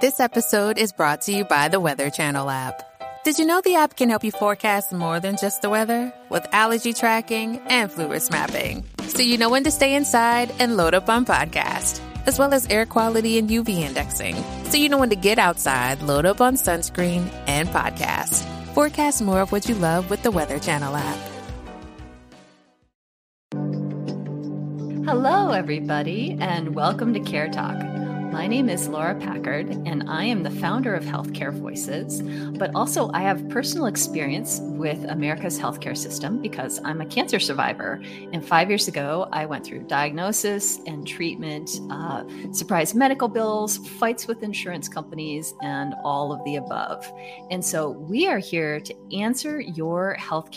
This episode is brought to you by the Weather Channel app. Did you know the app can help you forecast more than just the weather? With allergy tracking and flu risk mapping. So you know when to stay inside and load up on podcast, as well as air quality and UV indexing. So you know when to get outside, load up on sunscreen and podcast. Forecast more of what you love with the Weather Channel app. Hello, everybody, and welcome to Care Talk. My name is Laura Packard, and I am the founder of Healthcare Voices, but also I have personal experience with America's healthcare system because I'm a cancer survivor. And 5 years ago, I went through diagnosis and treatment, surprise medical bills, fights with insurance companies, and all of the above. And so we are here to answer your health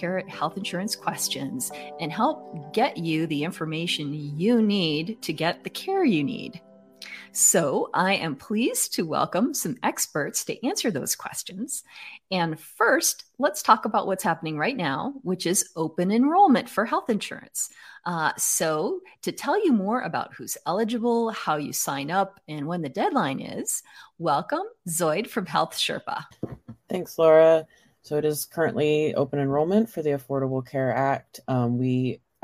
insurance questions and help get you the information you need to get the care you need. So I am pleased to welcome some experts to answer those questions. And first, let's talk about what's happening right now, which is open enrollment for health insurance. So to tell you more about who's eligible, how you sign up, and when the deadline is, welcome Zoid from Health Sherpa. Thanks, Laura. So it is currently open enrollment for the Affordable Care Act.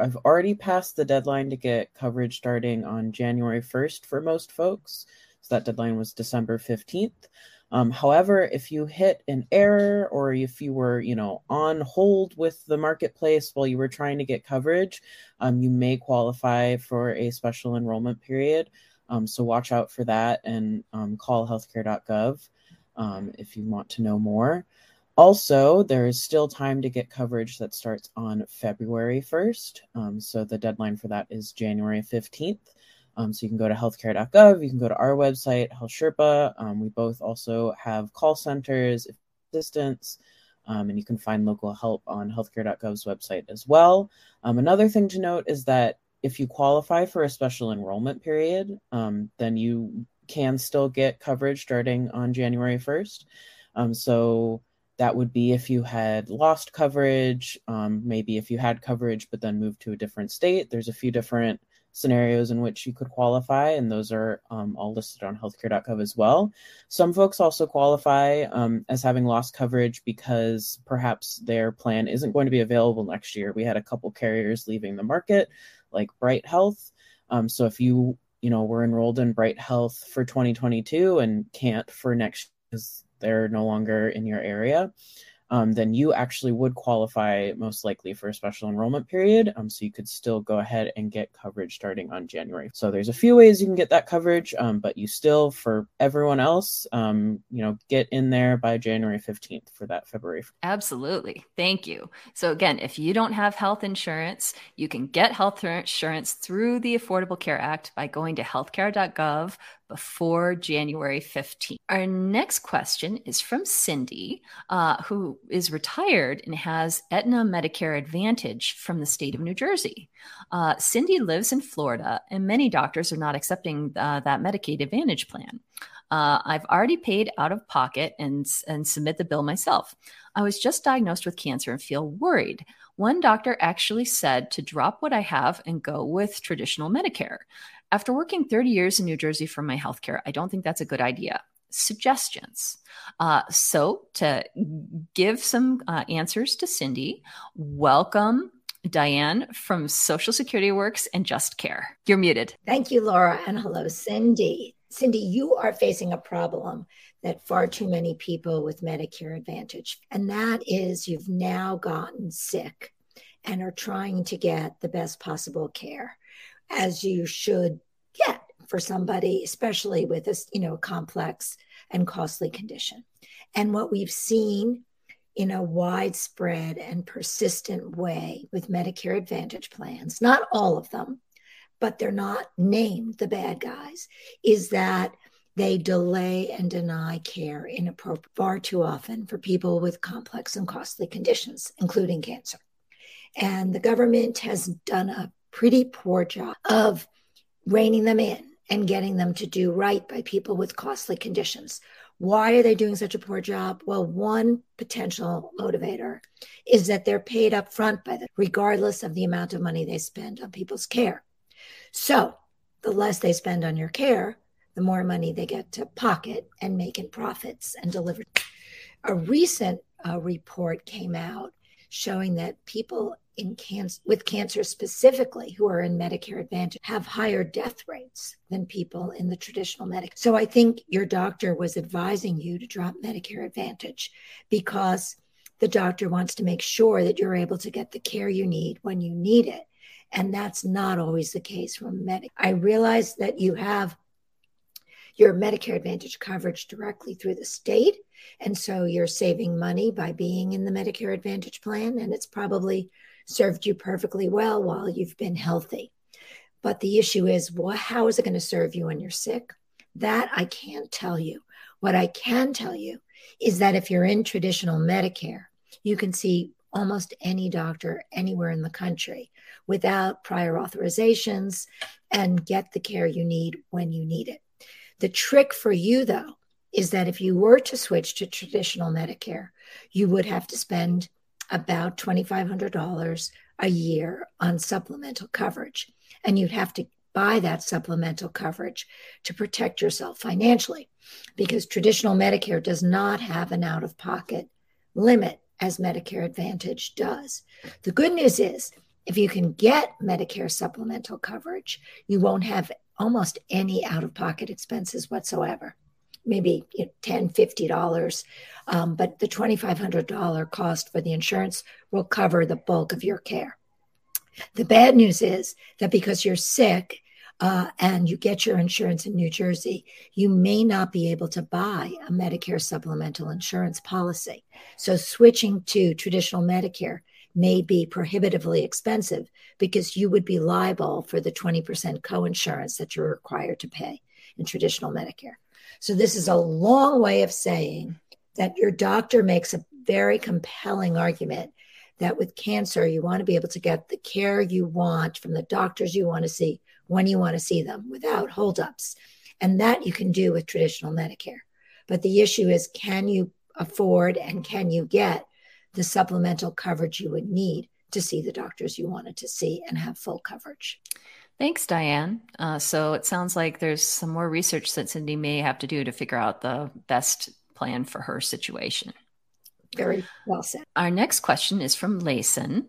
I've already passed the deadline to get coverage starting on January 1st for most folks. So that deadline was December 15th. However, if you hit an error or if you were, on hold with the marketplace while you were trying to get coverage, you may qualify for a special enrollment period. So watch out for that and call healthcare.gov if you want to know more. Also, there is still time to get coverage that starts on February 1st. So the deadline for that is January 15th. So you can go to healthcare.gov. You can go to our website, Health Sherpa. We both also have call centers, assistance, and you can find local help on healthcare.gov's website as well. Another thing to note is that if you qualify for a special enrollment period, then you can still get coverage starting on January 1st. That would be if you had lost coverage, maybe if you had coverage but then moved to a different state. There's a few different scenarios in which you could qualify, and those are all listed on healthcare.gov as well. Some folks also qualify as having lost coverage because perhaps their plan isn't going to be available next year. We had a couple carriers leaving the market, like Bright Health. So if you were enrolled in Bright Health for 2022 and can't for next year, they're no longer in your area, then you actually would qualify most likely for a special enrollment period. So you could still go ahead and get coverage starting on January. So there's a few ways you can get that coverage, but you still, for everyone else, get in there by January 15th for that February. Absolutely. Thank you. So again, if you don't have health insurance, you can get health insurance through the Affordable Care Act by going to healthcare.gov before January 15th. Our next question is from Cindy, who is retired and has Aetna Medicare Advantage from the state of New Jersey. Cindy lives in Florida, and many doctors are not accepting that Medicaid Advantage plan. I've already paid out of pocket and submit the bill myself. I was just diagnosed with cancer and feel worried. One doctor actually said to drop what I have and go with traditional Medicare. After working 30 years in New Jersey for my healthcare, I don't think that's a good idea. Suggestions. So to give some answers to Cindy, welcome Diane from Social Security Works and Just Care. You're muted. Thank you, Laura, and hello, Cindy. Cindy, you are facing a problem that far too many people with Medicare Advantage, and that is you've now gotten sick and are trying to get the best possible care, as you should get for somebody, especially with this, complex and costly condition. And what we've seen in a widespread and persistent way with Medicare Advantage plans, not all of them, but they're not named the bad guys, is that they delay and deny care inappropriately far too often for people with complex and costly conditions, including cancer. And the government has done a pretty poor job of reining them in and getting them to do right by people with costly conditions. Why are they doing such a poor job? Well, one potential motivator is that they're paid up front by them, regardless of the amount of money they spend on people's care. So the less they spend on your care, the more money they get to pocket and make in profits and deliver. A recent report came out showing that people in with cancer specifically who are in Medicare Advantage have higher death rates than people in the traditional Medicare. So I think your doctor was advising you to drop Medicare Advantage because the doctor wants to make sure that you're able to get the care you need when you need it. And that's not always the case from Medicare. I realize that you have your Medicare Advantage coverage directly through the state. And so you're saving money by being in the Medicare Advantage plan. And it's probably served you perfectly well while you've been healthy. But the issue is, well, how is it going to serve you when you're sick? That I can't tell you. What I can tell you is that if you're in traditional Medicare, you can see almost any doctor anywhere in the country without prior authorizations and get the care you need when you need it. The trick for you, though, is that if you were to switch to traditional Medicare, you would have to spend about $2,500 a year on supplemental coverage. And you'd have to buy that supplemental coverage to protect yourself financially, because traditional Medicare does not have an out-of-pocket limit as Medicare Advantage does. The good news is, if you can get Medicare supplemental coverage, you won't have almost any out-of-pocket expenses whatsoever, maybe $10, $50. But the $2,500 cost for the insurance will cover the bulk of your care. The bad news is that because you're sick and you get your insurance in New Jersey, you may not be able to buy a Medicare supplemental insurance policy. So switching to traditional Medicare may be prohibitively expensive because you would be liable for the 20% coinsurance that you're required to pay in traditional Medicare. So this is a long way of saying that your doctor makes a very compelling argument that with cancer, you want to be able to get the care you want from the doctors you want to see when you want to see them without holdups. And that you can do with traditional Medicare. But the issue is, can you afford and can you get the supplemental coverage you would need to see the doctors you wanted to see and have full coverage? Thanks, Diane. So it sounds like there's some more research that Cindy may have to do to figure out the best plan for her situation. Very well said. Our next question is from Layson,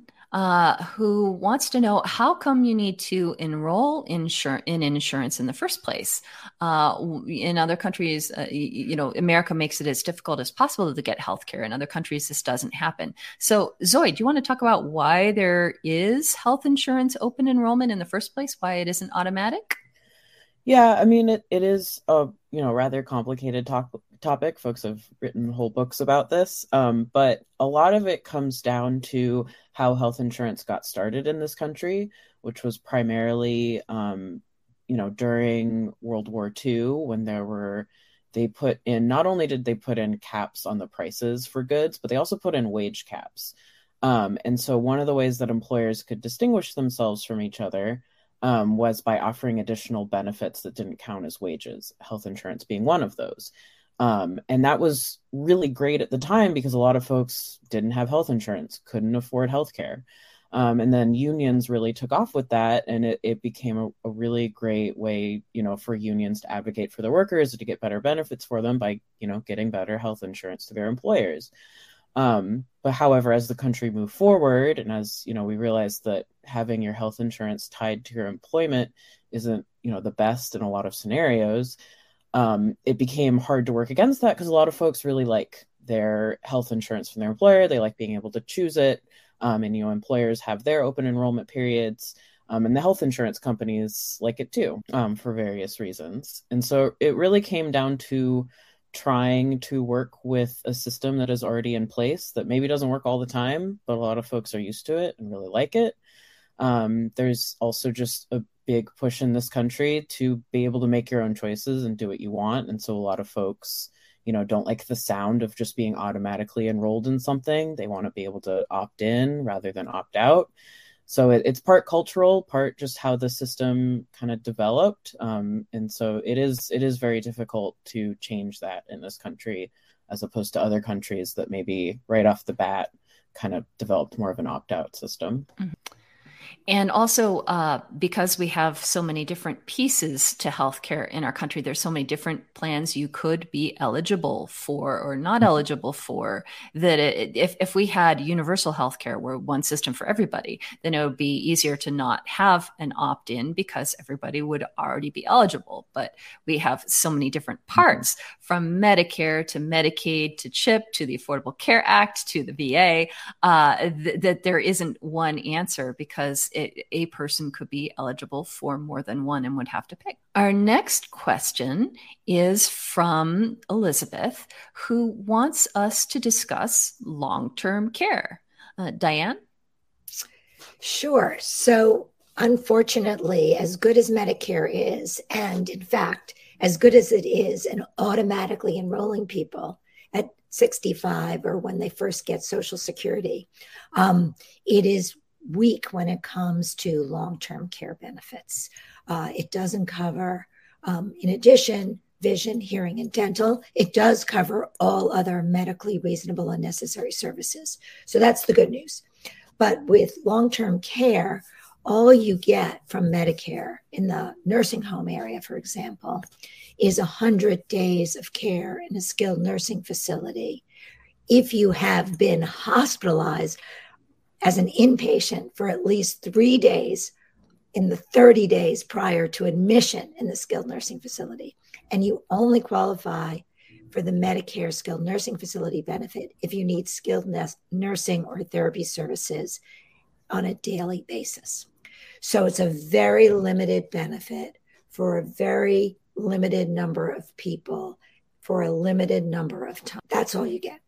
who wants to know, how come you need to enroll in insurance in the first place? In other countries, America makes it as difficult as possible to get healthcare. In other countries, this doesn't happen. So, Zoid, do you want to talk about why there is health insurance open enrollment in the first place? Why it isn't automatic? Yeah, I mean, it is a rather complicated topic. Folks have written whole books about this, but a lot of it comes down to how health insurance got started in this country, which was primarily, during World War II, when they put in, not only did they put in caps on the prices for goods, but they also put in wage caps. And so one of the ways that employers could distinguish themselves from each other was by offering additional benefits that didn't count as wages, health insurance being one of those. And that was really great at the time because a lot of folks didn't have health insurance, couldn't afford healthcare. And then unions really took off with that, and it became a really great way, for unions to advocate for their workers to get better benefits for them by, getting better health insurance to their employers. But however, as the country moved forward and as, we realized that having your health insurance tied to your employment isn't, the best in a lot of scenarios, it became hard to work against that because a lot of folks really like their health insurance from their employer. They like being able to choose it. And, employers have their open enrollment periods, and the health insurance companies like it too, for various reasons. And so it really came down to trying to work with a system that is already in place that maybe doesn't work all the time, but a lot of folks are used to it and really like it. There's also just a big push in this country to be able to make your own choices and do what you want. And so a lot of folks, don't like the sound of just being automatically enrolled in something. They want to be able to opt in rather than opt out. So it's part cultural, part just how the system kind of developed. And so it is very difficult to change that in this country, as opposed to other countries that maybe right off the bat kind of developed more of an opt-out system. Mm-hmm. And also, because we have so many different pieces to healthcare in our country, there's so many different plans you could be eligible for or not eligible for, that if we had universal healthcare, where one system for everybody, then it would be easier to not have an opt-in because everybody would already be eligible. But we have so many different parts, from Medicare to Medicaid to CHIP to the Affordable Care Act to the VA, that there isn't one answer, because a person could be eligible for more than one and would have to pick. Our next question is from Elizabeth, who wants us to discuss long-term care. Diane? Sure. So unfortunately, as good as Medicare is, and in fact, as good as it is in automatically enrolling people at 65 or when they first get Social Security, it is weak when it comes to long-term care benefits. It doesn't cover, in addition, vision, hearing, and dental. It does cover all other medically reasonable and necessary services. So that's the good news. But with long-term care, all you get from Medicare in the nursing home area, for example, is 100 days of care in a skilled nursing facility if you have been hospitalized as an inpatient for at least 3 days in the 30 days prior to admission in the skilled nursing facility. And you only qualify for the Medicare skilled nursing facility benefit if you need skilled nursing or therapy services on a daily basis. So it's a very limited benefit for a very limited number of people for a limited number of times. That's all you get.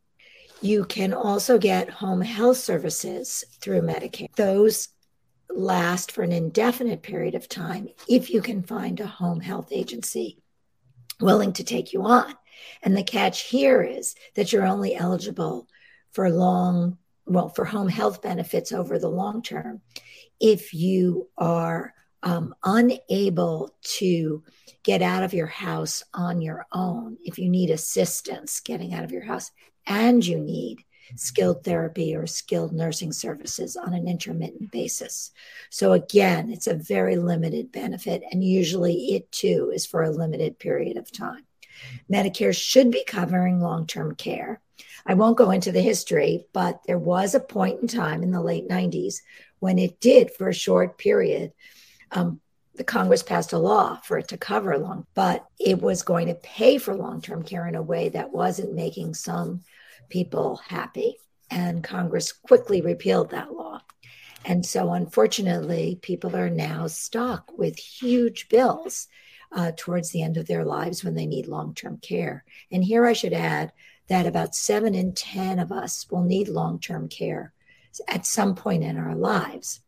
You can also get home health services through Medicaid. Those last for an indefinite period of time if you can find a home health agency willing to take you on. And the catch here is that you're only eligible for for home health benefits over the long term if you are unable to get out of your house on your own, if you need assistance getting out of your house, and you need skilled therapy or skilled nursing services on an intermittent basis. So again, it's a very limited benefit, and usually it too is for a limited period of time. Medicare should be covering long-term care. I won't go into the history, but there was a point in time in the late 90s when it did, for a short period. The Congress passed a law for it to cover long, but it was going to pay for long-term care in a way that wasn't making some people happy. And Congress quickly repealed that law. And so unfortunately, people are now stuck with huge bills towards the end of their lives when they need long-term care. And here I should add that about 7 in 10 of us will need long-term care at some point in our lives.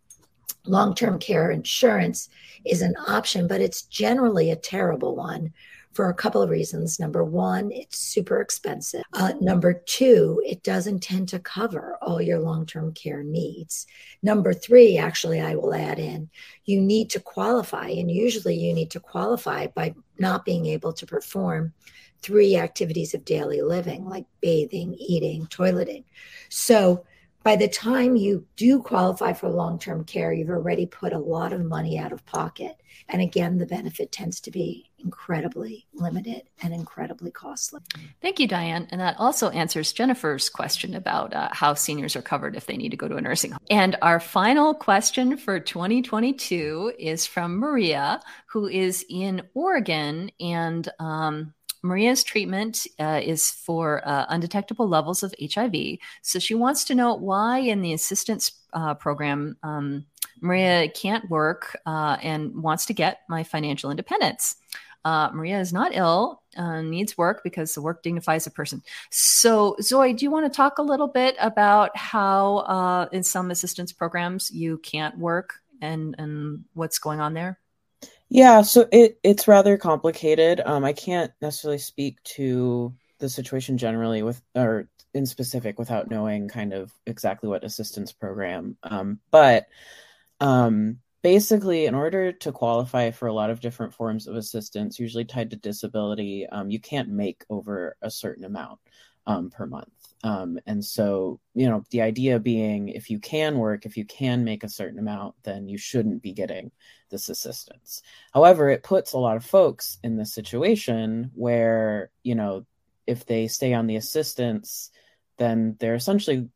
Long-term care insurance is an option, but it's generally a terrible one for a couple of reasons. Number one, it's super expensive. Number two, it doesn't tend to cover all your long-term care needs. Number three, actually, I will add in, you need to qualify, and usually you need to qualify by not being able to perform 3 activities of daily living, like bathing, eating, toileting. So by the time you do qualify for long-term care, you've already put a lot of money out of pocket. And again, the benefit tends to be incredibly limited and incredibly costly. Thank you, Diane. And that also answers Jennifer's question about how seniors are covered if they need to go to a nursing home. And our final question for 2022 is from Maria, who is in Oregon. And Maria's treatment is for undetectable levels of HIV. So she wants to know why in the assistance program, Maria can't work and wants to get my financial independence. Maria is not ill, needs work because the work dignifies a person. So Zoid, do you want to talk a little bit about how in some assistance programs you can't work and what's going on there? Yeah, so it's rather complicated. I can't necessarily speak to the situation generally in specific without knowing kind of exactly what assistance program. But basically, in order to qualify for a lot of different forms of assistance, usually tied to disability, you can't make over a certain amount. per month. And so, you know, the idea being, if you can work, if you can make a certain amount, then you shouldn't be getting this assistance. However, it puts a lot of folks in this situation where, you know, if they stay on the assistance, then they're essentially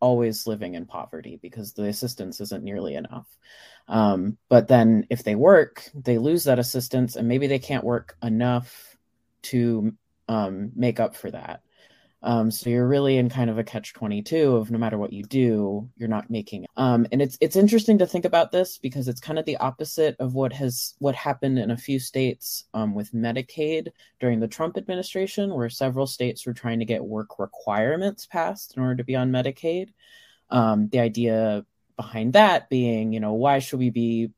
always living in poverty because the assistance isn't nearly enough. But then if they work, they lose that assistance, and maybe they can't work enough to make up for that. So you're really in kind of a catch-22 of no matter what you do, you're not making it. And it's interesting to think about this because it's kind of the opposite of what happened in a few states with Medicaid during the Trump administration, where several states were trying to get work requirements passed in order to be on Medicaid. The idea behind that being, you know, why should we be,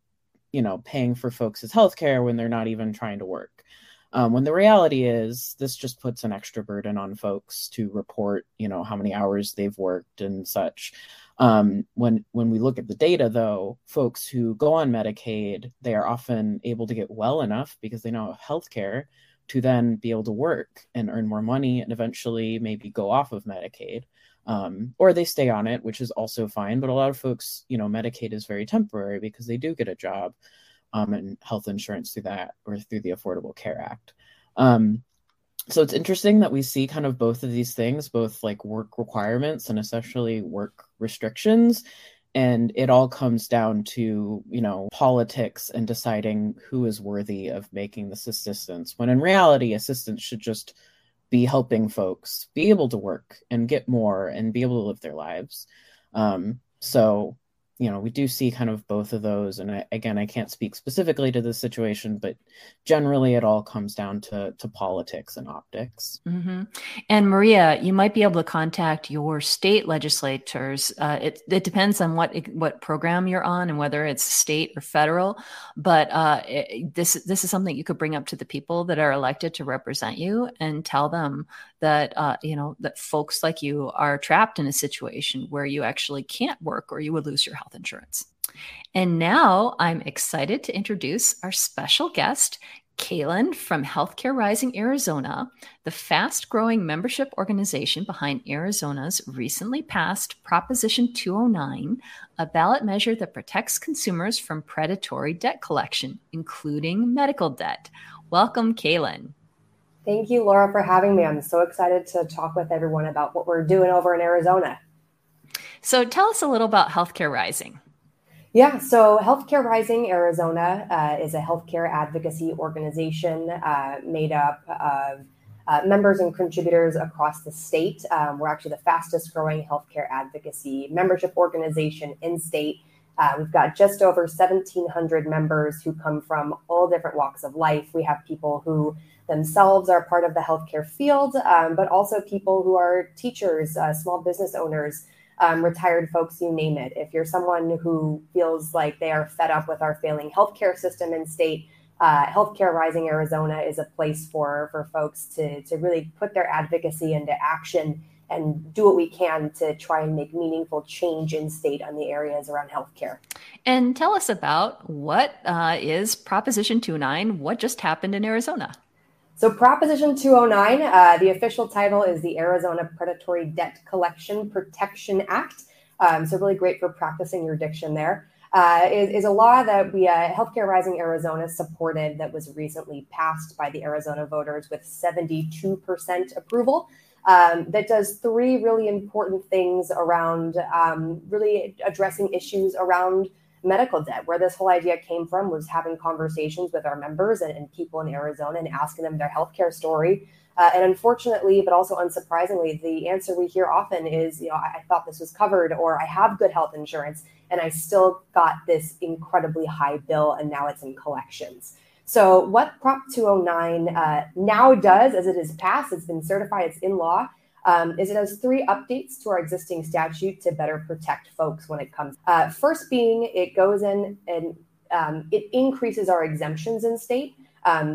you know, paying for folks' healthcare when they're not even trying to work? When the reality is, this just puts an extra burden on folks to report, you know, how many hours they've worked and such. When we look at the data, though, folks who go on Medicaid, they are often able to get well enough because they now have healthcare to then be able to work and earn more money and eventually maybe go off of Medicaid. Or they stay on it, which is also fine. But a lot of folks, you know, Medicaid is very temporary because they do get a job. And health insurance through that or through the Affordable Care Act. So it's interesting that we see kind of both of these things, both like work requirements and especially work restrictions. And it all comes down to, you know, politics and deciding who is worthy of making this assistance, when in reality, assistance should just be helping folks be able to work and get more and be able to live their lives. So you know, we do see kind of both of those. And I can't speak specifically to this situation, but generally it all comes down to politics and optics. Mm-hmm. And Maria, you might be able to contact your state legislators. It depends on what program you're on and whether it's state or federal. But this is something you could bring up to the people that are elected to represent you and tell them that, you know, that folks like you are trapped in a situation where you actually can't work or you would lose your health insurance. And now I'm excited to introduce our special guest, Kaylan from Healthcare Rising Arizona, the fast-growing membership organization behind Arizona's recently passed Proposition 209, a ballot measure that protects consumers from predatory debt collection, including medical debt. Welcome, Kaylan. Thank you, Laura, for having me. I'm so excited to talk with everyone about what we're doing over in Arizona. So tell us a little about Healthcare Rising. Yeah, so Healthcare Rising Arizona is a healthcare advocacy organization made up of members and contributors across the state. We're actually the fastest growing healthcare advocacy membership organization in state. We've got just over 1,700 members who come from all different walks of life. We have people who themselves are part of the healthcare field, but also people who are teachers, small business owners, retired folks, you name it. If you're someone who feels like they are fed up with our failing healthcare system in state, Healthcare Rising Arizona is a place for folks to really put their advocacy into action and do what we can to try and make meaningful change in state on the areas around healthcare. And tell us about what is Proposition 209, what just happened in Arizona? So Proposition 209, the official title is the Arizona Predatory Debt Collection Protection Act. So really great for practicing your diction there. Is a law that we Healthcare Rising Arizona supported that was recently passed by the Arizona voters with 72% approval. That does three really important things around really addressing issues around medical debt. Where this whole idea came from was having conversations with our members and people in Arizona and asking them their healthcare story. And unfortunately, but also unsurprisingly, the answer we hear often is, you know, I thought this was covered, or I have good health insurance and I still got this incredibly high bill and now it's in collections. So what Prop 209 now does, as it is passed, it's been certified, it's in law, is it has three updates to our existing statute to better protect folks when it comes. First being, it goes in and it increases our exemptions in state.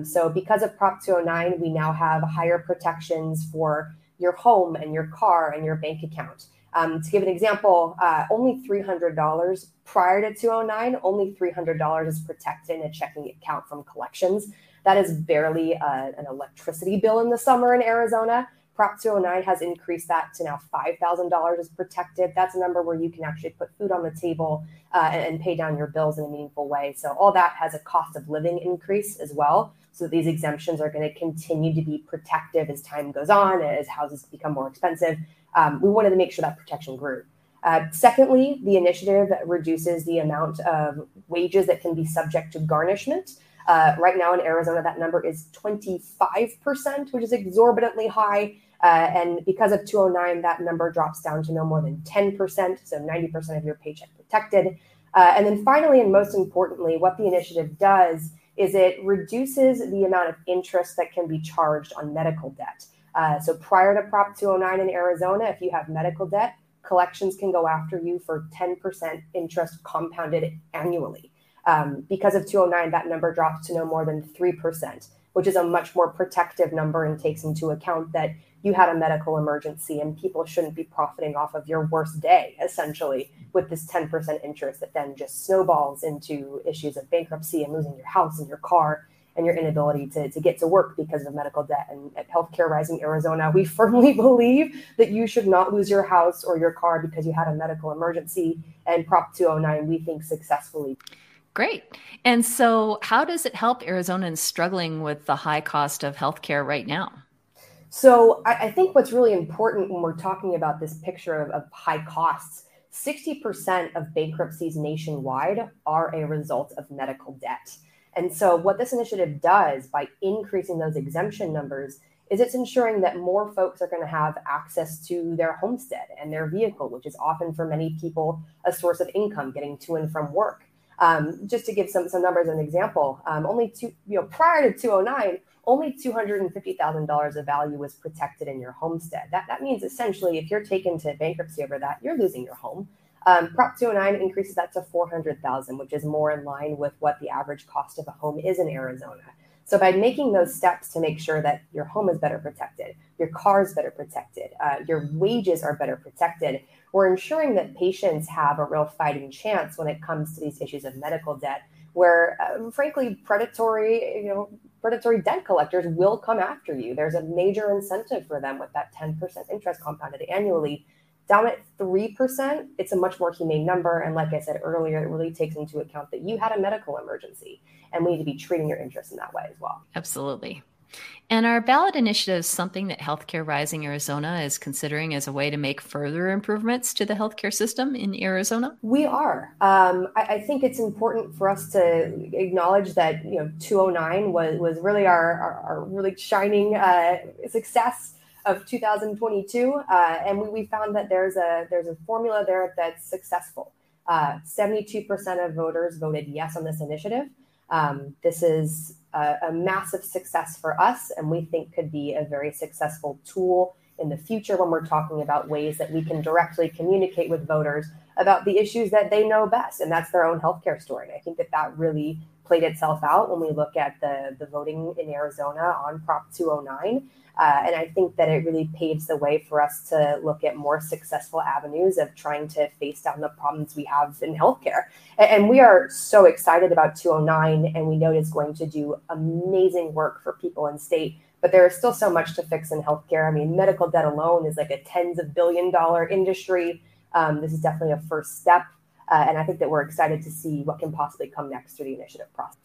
So because of Prop 209, we now have higher protections for your home and your car and your bank account. To give an example, only $300 prior to 209, only $300 is protected in a checking account from collections. That is barely an electricity bill in the summer in Arizona. Prop 209 has increased that to now $5,000 is protected. That's a number where you can actually put food on the table and pay down your bills in a meaningful way. So all that has a cost of living increase as well. So these exemptions are going to continue to be protective as time goes on, as houses become more expensive. We wanted to make sure that protection grew. Secondly, the initiative reduces the amount of wages that can be subject to garnishment. Right now in Arizona, that number is 25%, which is exorbitantly high. And because of 209, that number drops down to no more than 10%, so 90% of your paycheck protected. And then finally, and most importantly, what the initiative does is it reduces the amount of interest that can be charged on medical debt. So prior to Prop 209 in Arizona, if you have medical debt, collections can go after you for 10% interest compounded annually. Because of 209, that number drops to no more than 3%, which is a much more protective number and takes into account that you had a medical emergency and people shouldn't be profiting off of your worst day, essentially, with this 10% interest that then just snowballs into issues of bankruptcy and losing your house and your car and your inability to get to work because of medical debt. And at Healthcare Rising Arizona, we firmly believe that you should not lose your house or your car because you had a medical emergency. And Prop 209, we think, successfully. Great. And so how does it help Arizonans struggling with the high cost of healthcare right now? So I think what's really important when we're talking about this picture of high costs, 60% of bankruptcies nationwide are a result of medical debt. And so what this initiative does by increasing those exemption numbers is it's ensuring that more folks are going to have access to their homestead and their vehicle, which is often for many people a source of income getting to and from work. Just to give some numbers as an example, prior to 209, only $250,000 of value was protected in your homestead. That means essentially if you're taken to bankruptcy over that, you're losing your home. Prop 209 increases that to $400,000, which is more in line with what the average cost of a home is in Arizona. So by making those steps to make sure that your home is better protected, your car is better protected, your wages are better protected, we're ensuring that patients have a real fighting chance when it comes to these issues of medical debt, where frankly, predatory debt collectors will come after you. There's a major incentive for them with that 10% interest compounded annually. Down at 3%, it's a much more humane number. And like I said earlier, it really takes into account that you had a medical emergency and we need to be treating your interest in that way as well. Absolutely. And our ballot initiative is something that Healthcare Rising Arizona is considering as a way to make further improvements to the healthcare system in Arizona? We are. I think it's important for us to acknowledge that 209 was really our really shining success of 2022, and we found that there's a formula there that's successful. 72% of voters voted yes on this initiative. This is a massive success for us, and we think could be a very successful tool in the future when we're talking about ways that we can directly communicate with voters about the issues that they know best, and that's their own healthcare story. And I think that really played itself out when we look at the voting in Arizona on Prop 209. And I think that it really paves the way for us to look at more successful avenues of trying to face down the problems we have in healthcare. And we are so excited about 209, and we know it's going to do amazing work for people in state, but there is still so much to fix in healthcare. I mean, medical debt alone is like a $10s of billion industry. This is definitely a first step. And I think that we're excited to see what can possibly come next through the initiative process.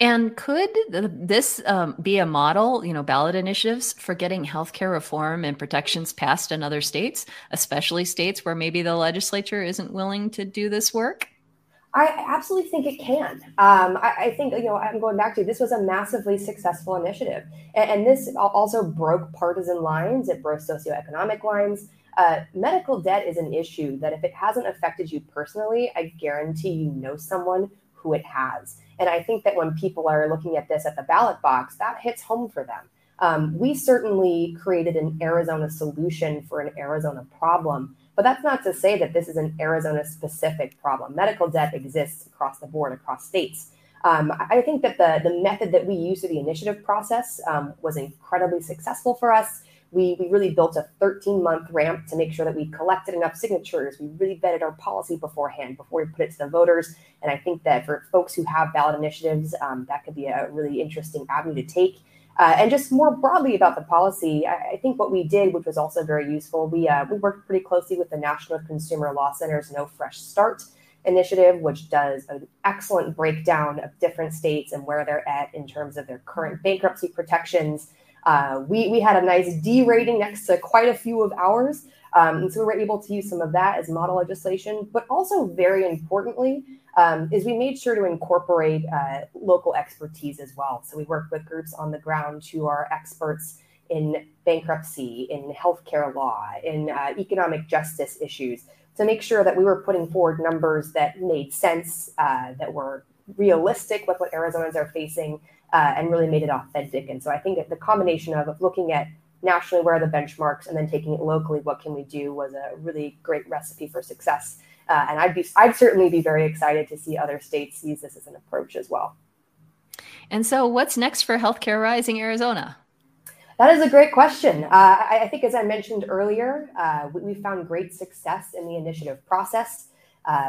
And could this be a model, ballot initiatives for getting healthcare reform and protections passed in other states, especially states where maybe the legislature isn't willing to do this work? I absolutely think it can. I think, I'm going back to this was a massively successful initiative. And this also broke partisan lines. It broke socioeconomic lines. Medical debt is an issue that if it hasn't affected you personally, I guarantee you know someone who it has. And I think that when people are looking at this at the ballot box, that hits home for them. We certainly created an Arizona solution for an Arizona problem, but that's not to say that this is an Arizona-specific problem. Medical debt exists across the board, across states. I think that the method that we used through the initiative process was incredibly successful for us. We really built a 13-month ramp to make sure that we collected enough signatures. We really vetted our policy beforehand before we put it to the voters. And I think that for folks who have ballot initiatives, that could be a really interesting avenue to take. And just more broadly about the policy, I think what we did, which was also very useful, we worked pretty closely with the National Consumer Law Center's No Fresh Start initiative, which does an excellent breakdown of different states and where they're at in terms of their current bankruptcy protections. We had a nice D rating next to quite a few of ours. And so we were able to use some of that as model legislation, but also very importantly is we made sure to incorporate local expertise as well. So we worked with groups on the ground who are experts in bankruptcy, in healthcare law, in economic justice issues, to make sure that we were putting forward numbers that made sense, that were realistic with what Arizonans are facing, and really made it authentic. And so I think that the combination of looking at nationally, where are the benchmarks, and then taking it locally, what can we do, was a really great recipe for success. And I'd certainly be very excited to see other states use this as an approach as well. And so what's next for Healthcare Rising Arizona? That is a great question. I think, as I mentioned earlier, we found great success in the initiative process.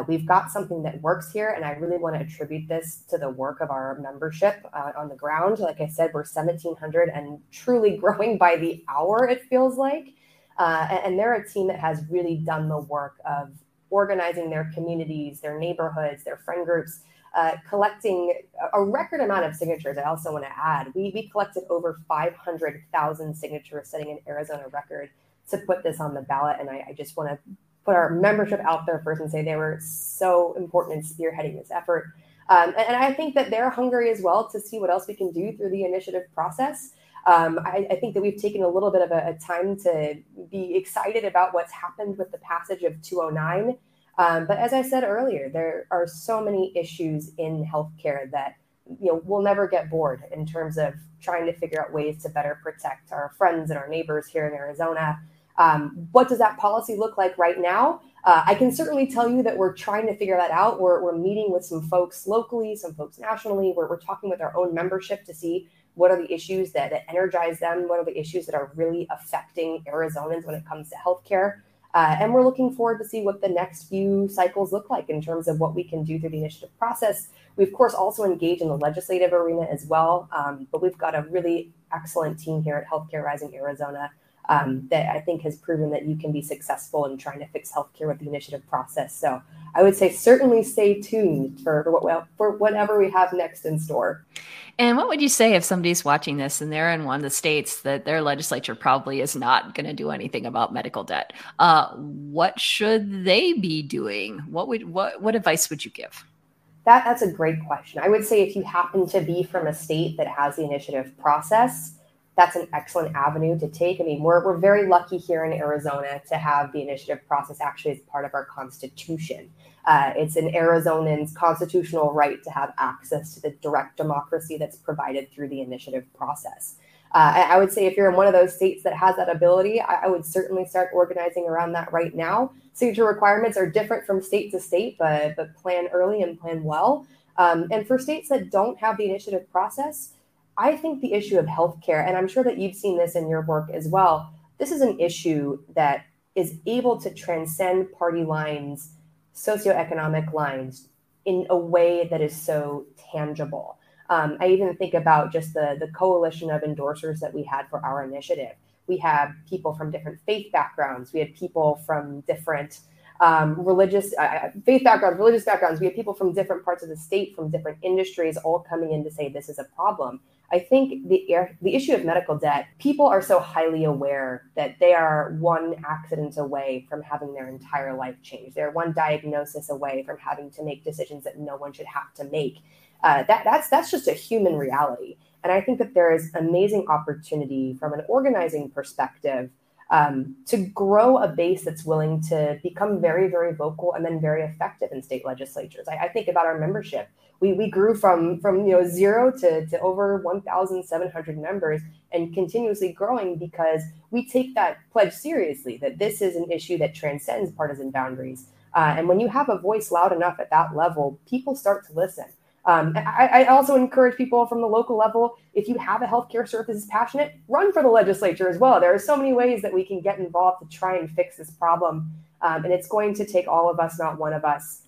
We've got something that works here, and I really want to attribute this to the work of our membership on the ground. Like I said, we're 1,700 and truly growing by the hour, it feels like. And they're a team that has really done the work of organizing their communities, their neighborhoods, their friend groups, collecting a record amount of signatures. I also want to add, we collected over 500,000 signatures, setting an Arizona record to put this on the ballot. And I just want to put our membership out there first and say they were so important in spearheading this effort. And I think that they're hungry as well to see what else we can do through the initiative process. I think that we've taken a little bit of a time to be excited about what's happened with the passage of 209. But as I said earlier, there are so many issues in healthcare that, we'll never get bored in terms of trying to figure out ways to better protect our friends and our neighbors here in Arizona. What does that policy look like right now? I can certainly tell you that we're trying to figure that out. We're meeting with some folks locally, some folks nationally. We're talking with our own membership to see what are the issues that energize them, what are the issues that are really affecting Arizonans when it comes to healthcare. And we're looking forward to see what the next few cycles look like in terms of what we can do through the initiative process. We, of course, also engage in the legislative arena as well. But we've got a really excellent team here at Healthcare Rising Arizona that I think has proven that you can be successful in trying to fix healthcare with the initiative process. So I would say certainly stay tuned for whatever we have next in store. And what would you say if somebody's watching this and they're in one of the states that their legislature probably is not going to do anything about medical debt? What should they be doing? What advice would you give? That's a great question. I would say if you happen to be from a state that has the initiative process, that's an excellent avenue to take. I mean, we're very lucky here in Arizona to have the initiative process actually as part of our Constitution. It's an Arizonan's constitutional right to have access to the direct democracy that's provided through the initiative process. I would say if you're in one of those states that has that ability, I would certainly start organizing around that right now. Signature requirements are different from state to state, but plan early and plan well. And for states that don't have the initiative process, I think the issue of healthcare, and I'm sure that you've seen this in your work as well, this is an issue that is able to transcend party lines, socioeconomic lines, in a way that is so tangible. I even think about just the coalition of endorsers that we had for our initiative. We have people from different faith backgrounds. We had people from different religious backgrounds. We have people from different parts of the state, from different industries, all coming in to say this is a problem. I think the issue of medical debt, people are so highly aware that they are one accident away from having their entire life changed. They're one diagnosis away from having to make decisions that no one should have to make. That's just a human reality. And I think that there is amazing opportunity from an organizing perspective to grow a base that's willing to become very, very vocal and then very effective in state legislatures. I think about our membership. We grew from zero to over 1,700 members and continuously growing because we take that pledge seriously, that this is an issue that transcends partisan boundaries. And when you have a voice loud enough at that level, people start to listen. I also encourage people from the local level, if you have a healthcare services passionate, run for the legislature as well. There are so many ways that we can get involved to try and fix this problem. And it's going to take all of us, not one of us.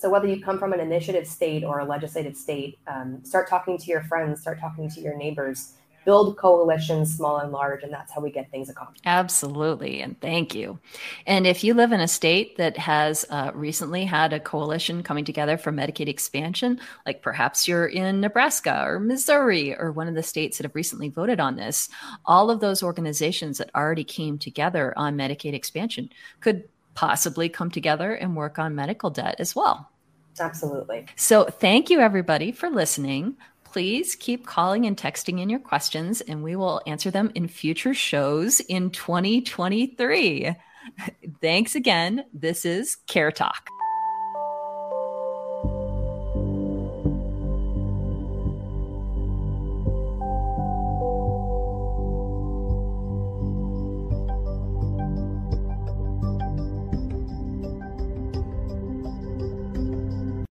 So whether you come from an initiative state or a legislative state, start talking to your friends, start talking to your neighbors. build coalitions, small and large, and that's how we get things accomplished. Absolutely, and thank you. And if you live in a state that has recently had a coalition coming together for Medicaid expansion, like perhaps you're in Nebraska or Missouri or one of the states that have recently voted on this, all of those organizations that already came together on Medicaid expansion could possibly come together and work on medical debt as well. Absolutely. So thank you, everybody, for listening. Please keep calling and texting in your questions, and we will answer them in future shows in 2023. Thanks again. This is Care Talk.